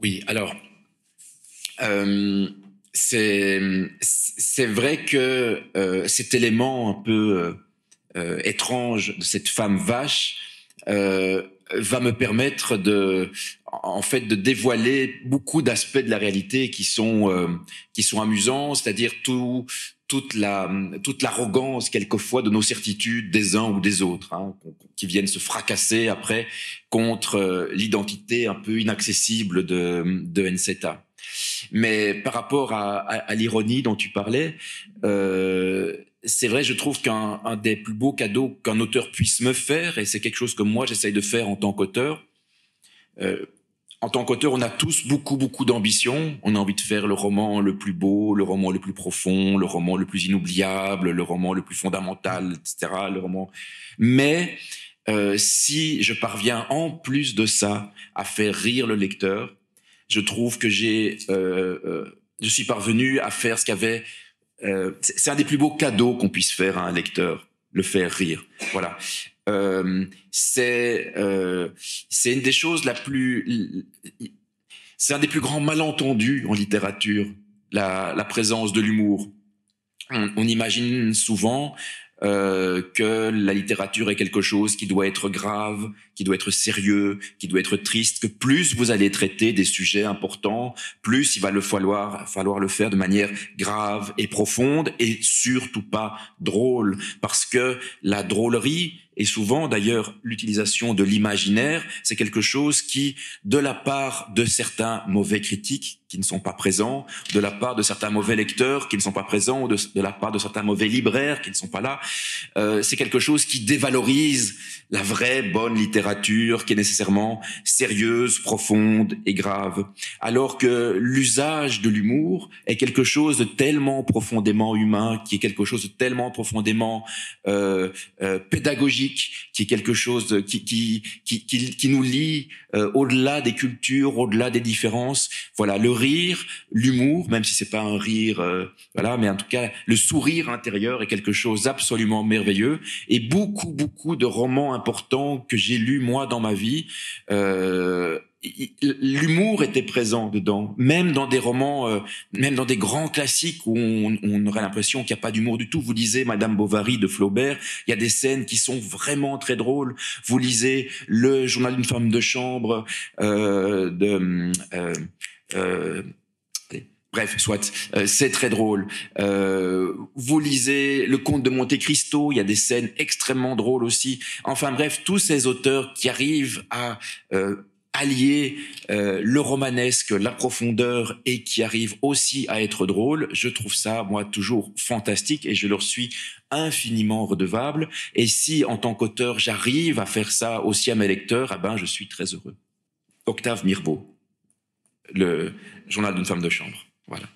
Oui, alors, euh, c'est, c'est vrai que euh, cet élément un peu euh, étrange de cette femme vache euh, va me permettre de, en fait, de dévoiler beaucoup d'aspects de la réalité qui sont euh, qui sont amusants, c'est-à-dire tout toute la toute l'arrogance quelquefois de nos certitudes des uns ou des autres, hein, qui viennent se fracasser après contre euh, l'identité un peu inaccessible de de Nseta. Mais par rapport à, à, à l'ironie dont tu parlais, euh, c'est vrai, je trouve qu'un un des plus beaux cadeaux qu'un auteur puisse me faire, et c'est quelque chose que moi j'essaye de faire en tant qu'auteur. Euh, en tant qu'auteur, on a tous beaucoup, beaucoup d'ambition. On a envie de faire le roman le plus beau, le roman le plus profond, le roman le plus inoubliable, le roman le plus fondamental, et cetera. Le roman. Mais euh, si je parviens en plus de ça à faire rire le lecteur, je trouve que j'ai, euh, euh, je suis parvenu à faire ce qu'avait. Euh, c'est un des plus beaux cadeaux qu'on puisse faire à un lecteur, le faire rire. Voilà. Euh, c'est euh, c'est une des choses la plus. C'est un des plus grands malentendus en littérature, la, la présence de l'humour. On, on imagine souvent euh, que la littérature est quelque chose qui doit être grave, qui doit être sérieux, qui doit être triste. Que plus vous allez traiter des sujets importants, plus il va le falloir, falloir le faire de manière grave et profonde, et surtout pas drôle, parce que la drôlerie, et souvent d'ailleurs l'utilisation de l'imaginaire, c'est quelque chose qui, de la part de certains mauvais critiques qui ne sont pas présents, de la part de certains mauvais lecteurs qui ne sont pas présents, de, de la part de certains mauvais libraires qui ne sont pas là, euh, c'est quelque chose qui dévalorise la vraie bonne littérature, qui est nécessairement sérieuse, profonde et grave. Alors que l'usage de l'humour est quelque chose de tellement profondément humain, qui est quelque chose de tellement profondément euh, euh, pédagogique, qui est quelque chose qui qui qui qui, qui nous lie euh, au-delà des cultures, au-delà des différences. Voilà, le rire, l'humour, même si c'est pas un rire, euh, voilà, mais en tout cas le sourire intérieur est quelque chose absolument merveilleux. Et beaucoup beaucoup de romans importants que j'ai lus moi dans ma vie, euh, l'humour était présent dedans, même dans des romans, euh, même dans des grands classiques où on, on aurait l'impression qu'il n'y a pas d'humour du tout. Vous lisez Madame Bovary de Flaubert, il y a des scènes qui sont vraiment très drôles. Vous lisez Le Journal d'une femme de chambre euh, de... Euh, euh, Bref, soit, euh, c'est très drôle. Euh, vous lisez Le Conte de Monte-Cristo, il y a des scènes extrêmement drôles aussi. Enfin bref, tous ces auteurs qui arrivent à... Euh, allier euh, le romanesque, la profondeur, et qui arrive aussi à être drôle, je trouve ça, moi, toujours fantastique, et je leur suis infiniment redevable. Et si, en tant qu'auteur, j'arrive à faire ça aussi à mes lecteurs, eh ben, je suis très heureux. Octave Mirbeau, Le Journal d'une femme de chambre. Voilà.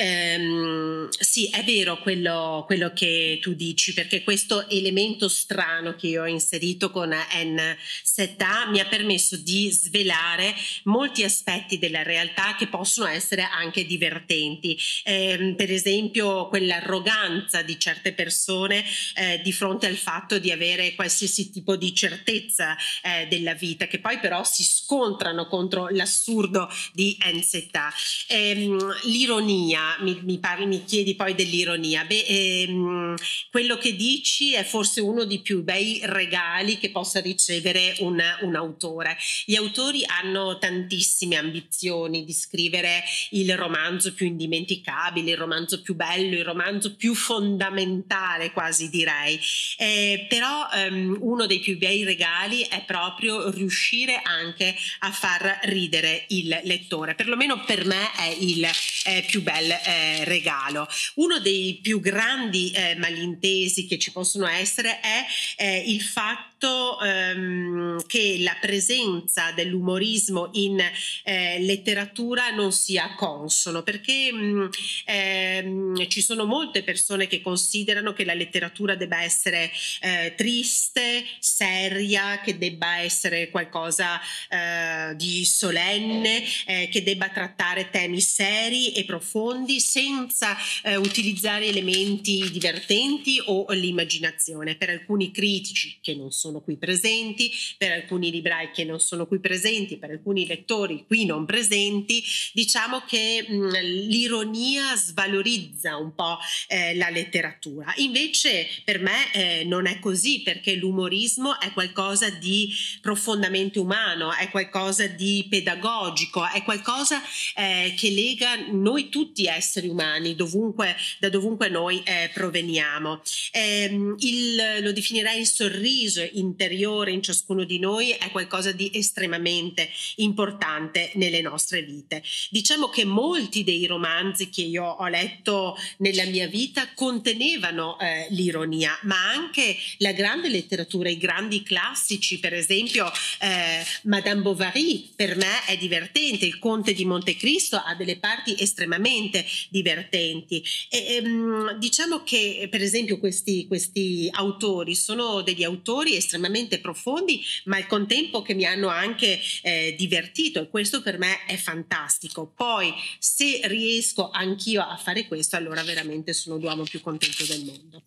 Euh, sì, è vero quello, quello che tu dici, perché questo elemento strano che io ho inserito con Anne Setta mi ha permesso di svelare molti aspetti della realtà che possono essere anche divertenti, eh, per esempio quell'arroganza di certe persone eh, di fronte al fatto di avere qualsiasi tipo di certezza eh, della vita, che poi però si scontrano contro l'assurdo di Anne Setta. Eh, l'ironia, mi, mi parli, mi chiedi poi dell'ironia. Beh, ehm, quello che dici è forse uno dei più bei regali che possa ricevere un, un autore. Gli autori hanno tantissime ambizioni di scrivere il romanzo più indimenticabile, il romanzo più bello, il romanzo più fondamentale, quasi direi. Eh, però ehm, uno dei più bei regali è proprio riuscire anche a far ridere il lettore. Perlomeno per me è il eh, più bel eh, regalo. Uno dei più grandi eh, malintesi che ci possono essere è eh, il fatto ehm, che la presenza dell'umorismo in eh, letteratura non sia consono, perché mh, ehm, ci sono molte persone che considerano che la letteratura debba essere eh, triste, seria, che debba essere qualcosa eh, di solenne, eh, che debba trattare temi seri e profondi senza eh, utilizzare elementi divertenti o l'immaginazione. Per alcuni critici che non sono qui presenti, per alcuni librai che non sono qui presenti, per alcuni lettori qui non presenti, diciamo che mh, l'ironia svalorizza un po' eh, la letteratura. Invece per me eh, non è così, perché l'umorismo è qualcosa di profondamente umano, è qualcosa di pedagogico, è qualcosa eh, che lega noi tutti esseri umani, dovunque, da dovunque noi eh, proveniamo. Eh, il, lo definirei il sorriso interiore in ciascuno di noi, è qualcosa di estremamente importante nelle nostre vite. Diciamo che molti dei romanzi che io ho letto nella mia vita contenevano eh, l'ironia, ma anche la grande letteratura, i grandi classici, per esempio eh, Madame Bovary per me è divertente, Il Conte di Monte-Cristo ha delle parti estremamente divertenti e, ehm, diciamo che per esempio questi, questi autori sono degli autori estremamente profondi, ma al contempo che mi hanno anche eh, divertito, e questo per me è fantastico. Poi se riesco anch'io a fare questo, allora veramente sono l'uomo più contento del mondo.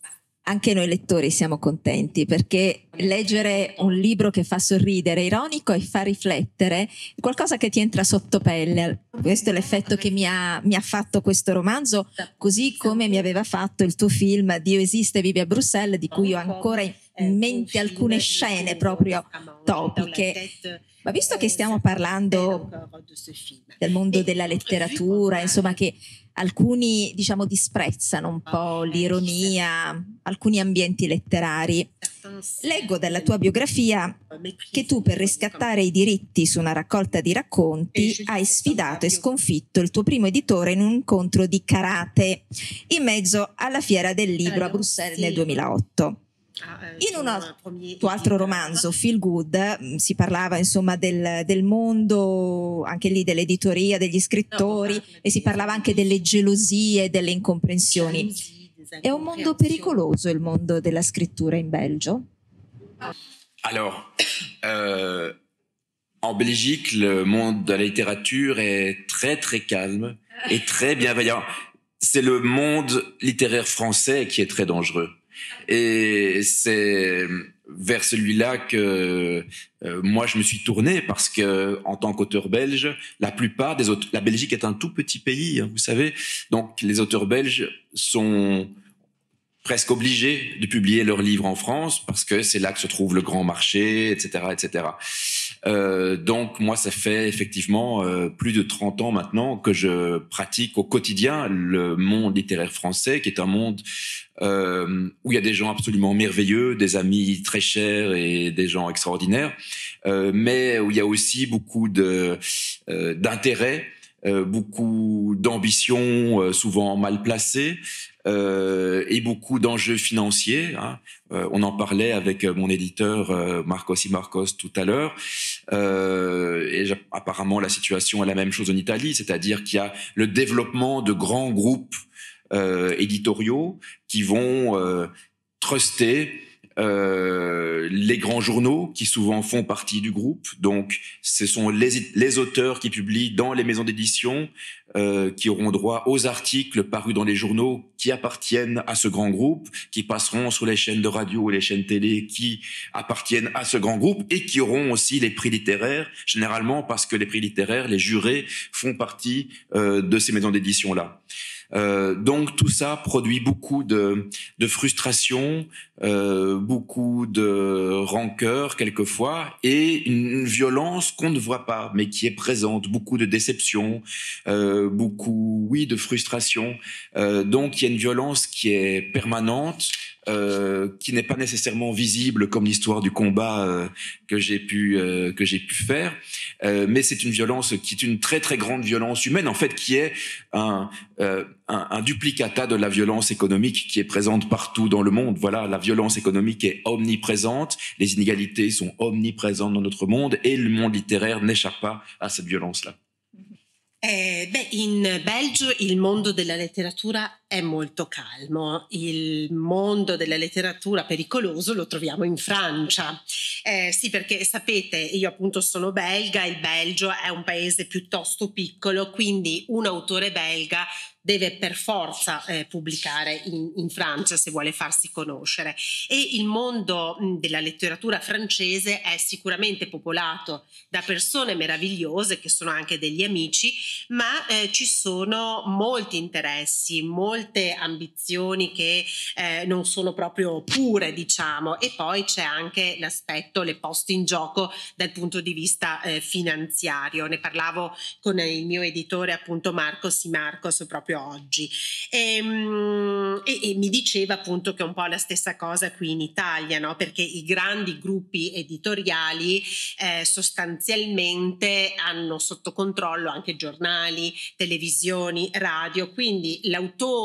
Anche noi lettori siamo contenti, perché leggere un libro che fa sorridere, ironico e fa riflettere, è qualcosa che ti entra sotto pelle. Questo è l'effetto che mi ha, mi ha fatto questo romanzo, così come mi aveva fatto il tuo film Dio esiste, e vive a Bruxelles, di cui ho ancora in mente alcune scene proprio topiche. Ma visto che stiamo parlando del mondo della letteratura, insomma, che alcuni, diciamo, disprezzano un po' l'ironia, alcuni ambienti letterari. Leggo dalla tua biografia che tu, per riscattare i diritti su una raccolta di racconti, hai sfidato e sconfitto il tuo primo editore in un incontro di karate in mezzo alla Fiera del Libro a Bruxelles nel duemilaotto. In un tuo altro romanzo, Feel Good, si parlava insomma del, del mondo anche lì dell'editoria, degli scrittori, e si parlava anche delle gelosie, delle incomprensioni. È un mondo pericoloso il mondo della scrittura in Belgio? Alors, euh, en Belgique, le monde de la littérature est très très calme et très bienveillant. C'est le monde littéraire français qui est très dangereux. Et c'est vers celui-là que euh, moi je me suis tourné, parce que en tant qu'auteur belge, la plupart des auteurs, la Belgique est un tout petit pays, hein, vous savez, donc les auteurs belges sont presque obligés de publier leurs livres en France parce que c'est là que se trouve le grand marché, et cetera, et cetera. Euh, donc moi, ça fait effectivement euh, plus de trente ans maintenant que je pratique au quotidien le monde littéraire français, qui est un monde euh, où il y a des gens absolument merveilleux, des amis très chers et des gens extraordinaires, euh, mais où il y a aussi beaucoup de, euh, d'intérêt, euh, beaucoup d'ambition, euh, souvent mal placée. Euh, et beaucoup d'enjeux financiers, hein. Euh, on en parlait avec mon éditeur euh, Marcos y Marcos tout à l'heure. Euh, et apparemment, la situation est la même chose en Italie, c'est-à-dire qu'il y a le développement de grands groupes euh, éditoriaux qui vont euh, truster euh, les grands journaux qui souvent font partie du groupe. Donc, ce sont les, les auteurs qui publient dans les maisons d'édition euh, qui auront droit aux articles parus dans les journaux qui appartiennent à ce grand groupe, qui passeront sur les chaînes de radio et les chaînes télé qui appartiennent à ce grand groupe et qui auront aussi les prix littéraires, généralement parce que les prix littéraires, les jurés font partie euh, de ces maisons d'édition-là. Euh, donc tout ça produit beaucoup de, de frustration, euh, beaucoup de rancœur quelquefois, et une violence qu'on ne voit pas mais qui est présente, beaucoup de déception, euh, beaucoup oui de frustration. Euh, donc il y a une violence qui est permanente. Euh, qui n'est pas nécessairement visible comme l'histoire du combat euh, que j'ai pu euh, que j'ai pu faire, euh, mais c'est une violence qui est une très très grande violence humaine en fait, qui est un, euh, un un duplicata de la violence économique qui est présente partout dans le monde. Voilà, la violence économique est omniprésente, les inégalités sont omniprésentes dans notre monde et le monde littéraire n'échappe pas à cette violence-là. Eh, beh, in Belgio il mondo della letteratura è molto calmo, il mondo della letteratura pericoloso lo troviamo in Francia. Eh, sì, perché sapete, io appunto sono belga, il Belgio è un paese piuttosto piccolo, quindi un autore belga deve per forza eh, pubblicare in, in Francia se vuole farsi conoscere. E il mondo mh, della letteratura francese è sicuramente popolato da persone meravigliose che sono anche degli amici, ma eh, ci sono molti interessi, molte ambizioni che eh, non sono proprio pure, diciamo, e poi c'è anche l'aspetto, le poste in gioco dal punto di vista eh, finanziario. Ne parlavo con il mio editore appunto Marcos y Marcos proprio oggi e, e, e mi diceva appunto che è un po' la stessa cosa qui in Italia, no? Perché i grandi gruppi editoriali eh, sostanzialmente hanno sotto controllo anche giornali, televisioni, radio, quindi l'autore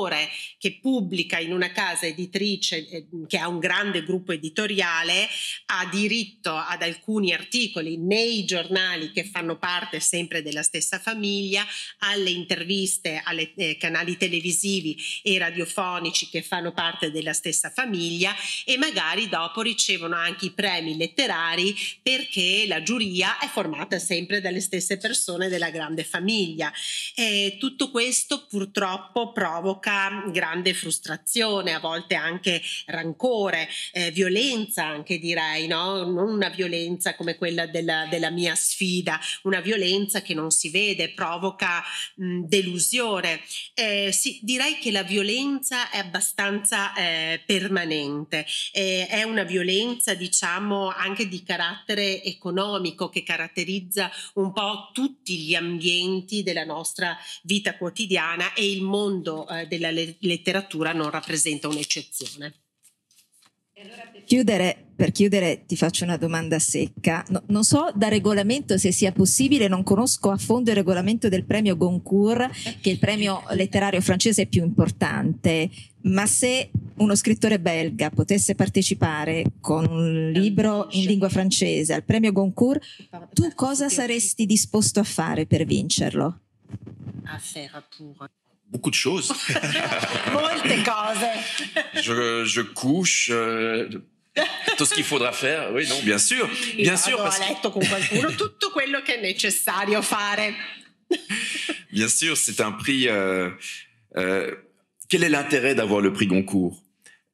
che pubblica in una casa editrice eh, che ha un grande gruppo editoriale ha diritto ad alcuni articoli nei giornali che fanno parte sempre della stessa famiglia, alle interviste, alle eh, canali televisivi e radiofonici che fanno parte della stessa famiglia, e magari dopo ricevono anche i premi letterari perché la giuria è formata sempre dalle stesse persone della grande famiglia. E tutto questo purtroppo provoca grande frustrazione, a volte anche rancore, eh, violenza anche direi, no? Non una violenza come quella della, della mia sfida, una violenza che non si vede, provoca mh, delusione. Eh, sì, direi che la violenza è abbastanza eh, permanente, eh, è una violenza diciamo anche di carattere economico che caratterizza un po' tutti gli ambienti della nostra vita quotidiana, e il mondo eh, della le- letteratura non rappresenta un'eccezione. E allora per chiudere, per chiudere ti faccio una domanda secca, no, non so da regolamento se sia possibile, non conosco a fondo il regolamento del premio Goncourt, che è il premio letterario francese più importante, ma se uno scrittore belga potesse partecipare con un libro in lingua francese al premio Goncourt, tu cosa saresti disposto a fare per vincerlo? A faire pour... Beaucoup de choses. Molte cose. Je, je couche, euh, tout ce qu'il faudra faire. Oui, non, bien sûr. Bien sûr. Vado a letto con qualcuno, tutto quello che è necessario fare. Bien sûr, c'est un prix. Euh, euh, quel est l'intérêt d'avoir le prix Goncourt ?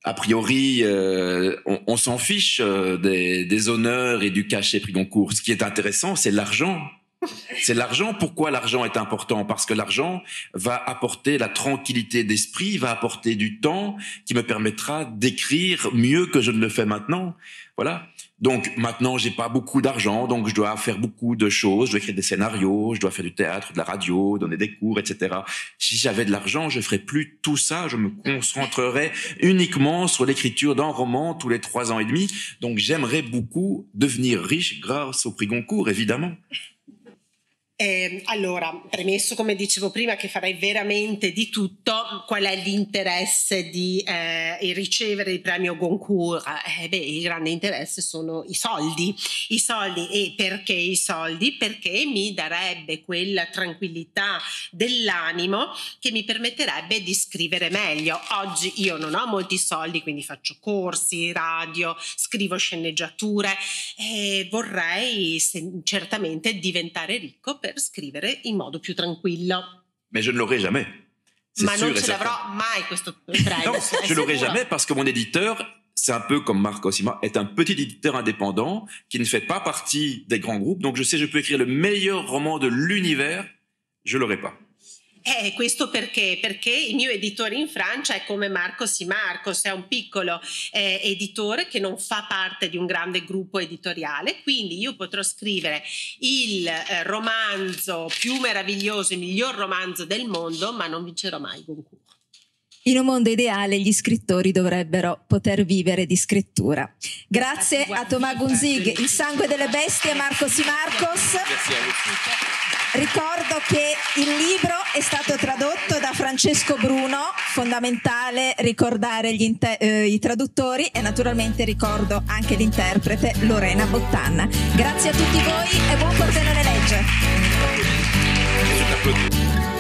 A priori, euh, on, on s'en fiche euh, des, des honneurs et du cachet prix Goncourt. Ce qui est intéressant, c'est l'argent. C'est l'argent. Pourquoi l'argent est important ? Parce que l'argent va apporter la tranquillité d'esprit, va apporter du temps qui me permettra d'écrire mieux que je ne le fais maintenant. Voilà. Donc maintenant, j'ai pas beaucoup d'argent, donc je dois faire beaucoup de choses. Je dois écrire des scénarios, je dois faire du théâtre, de la radio, donner des cours, et cetera. Si j'avais de l'argent, je ferais plus tout ça. Je me concentrerais uniquement sur l'écriture d'un roman tous les trois ans et demi. Donc j'aimerais beaucoup devenir riche grâce au prix Goncourt, évidemment. Eh, allora, premesso come dicevo prima che farei veramente di tutto, qual è l'interesse di eh, ricevere il premio Goncourt? Eh, beh, il grande interesse sono i soldi, i soldi. E perché i soldi? Perché mi darebbe quella tranquillità dell'animo che mi permetterebbe di scrivere meglio. Oggi io non ho molti soldi, quindi faccio corsi, radio, scrivo sceneggiature e vorrei se, certamente diventare ricco per scrivere in modo più tranquillo. Mais je ne l'aurai jamais. C'est Mais sûr non, et certain. Non, je ne l'aurai jamais parce que mon éditeur, c'est un peu comme Marcos y Marcos, est un petit éditeur indépendant qui ne fait pas partie des grands groupes. Donc je sais, je peux écrire le meilleur roman de l'univers, je ne l'aurai pas. Eh, questo perché? Perché il mio editore in Francia è come Marcos y Marcos, è un piccolo eh, editore che non fa parte di un grande gruppo editoriale, quindi io potrò scrivere il eh, romanzo più meraviglioso, il miglior romanzo del mondo, ma non vincerò mai Goncourt. In un mondo ideale gli scrittori dovrebbero poter vivere di scrittura. Grazie a Thomas Gunzig, Il sangue delle bestie, Marcos y Marcos. Grazie a tutti. Ricordo che il libro è stato tradotto da Francesco Bruno, fondamentale ricordare gli inter- eh, i traduttori, e naturalmente ricordo anche l'interprete Lorena Bottanna. Grazie a tutti voi e buon Pordenonelegge.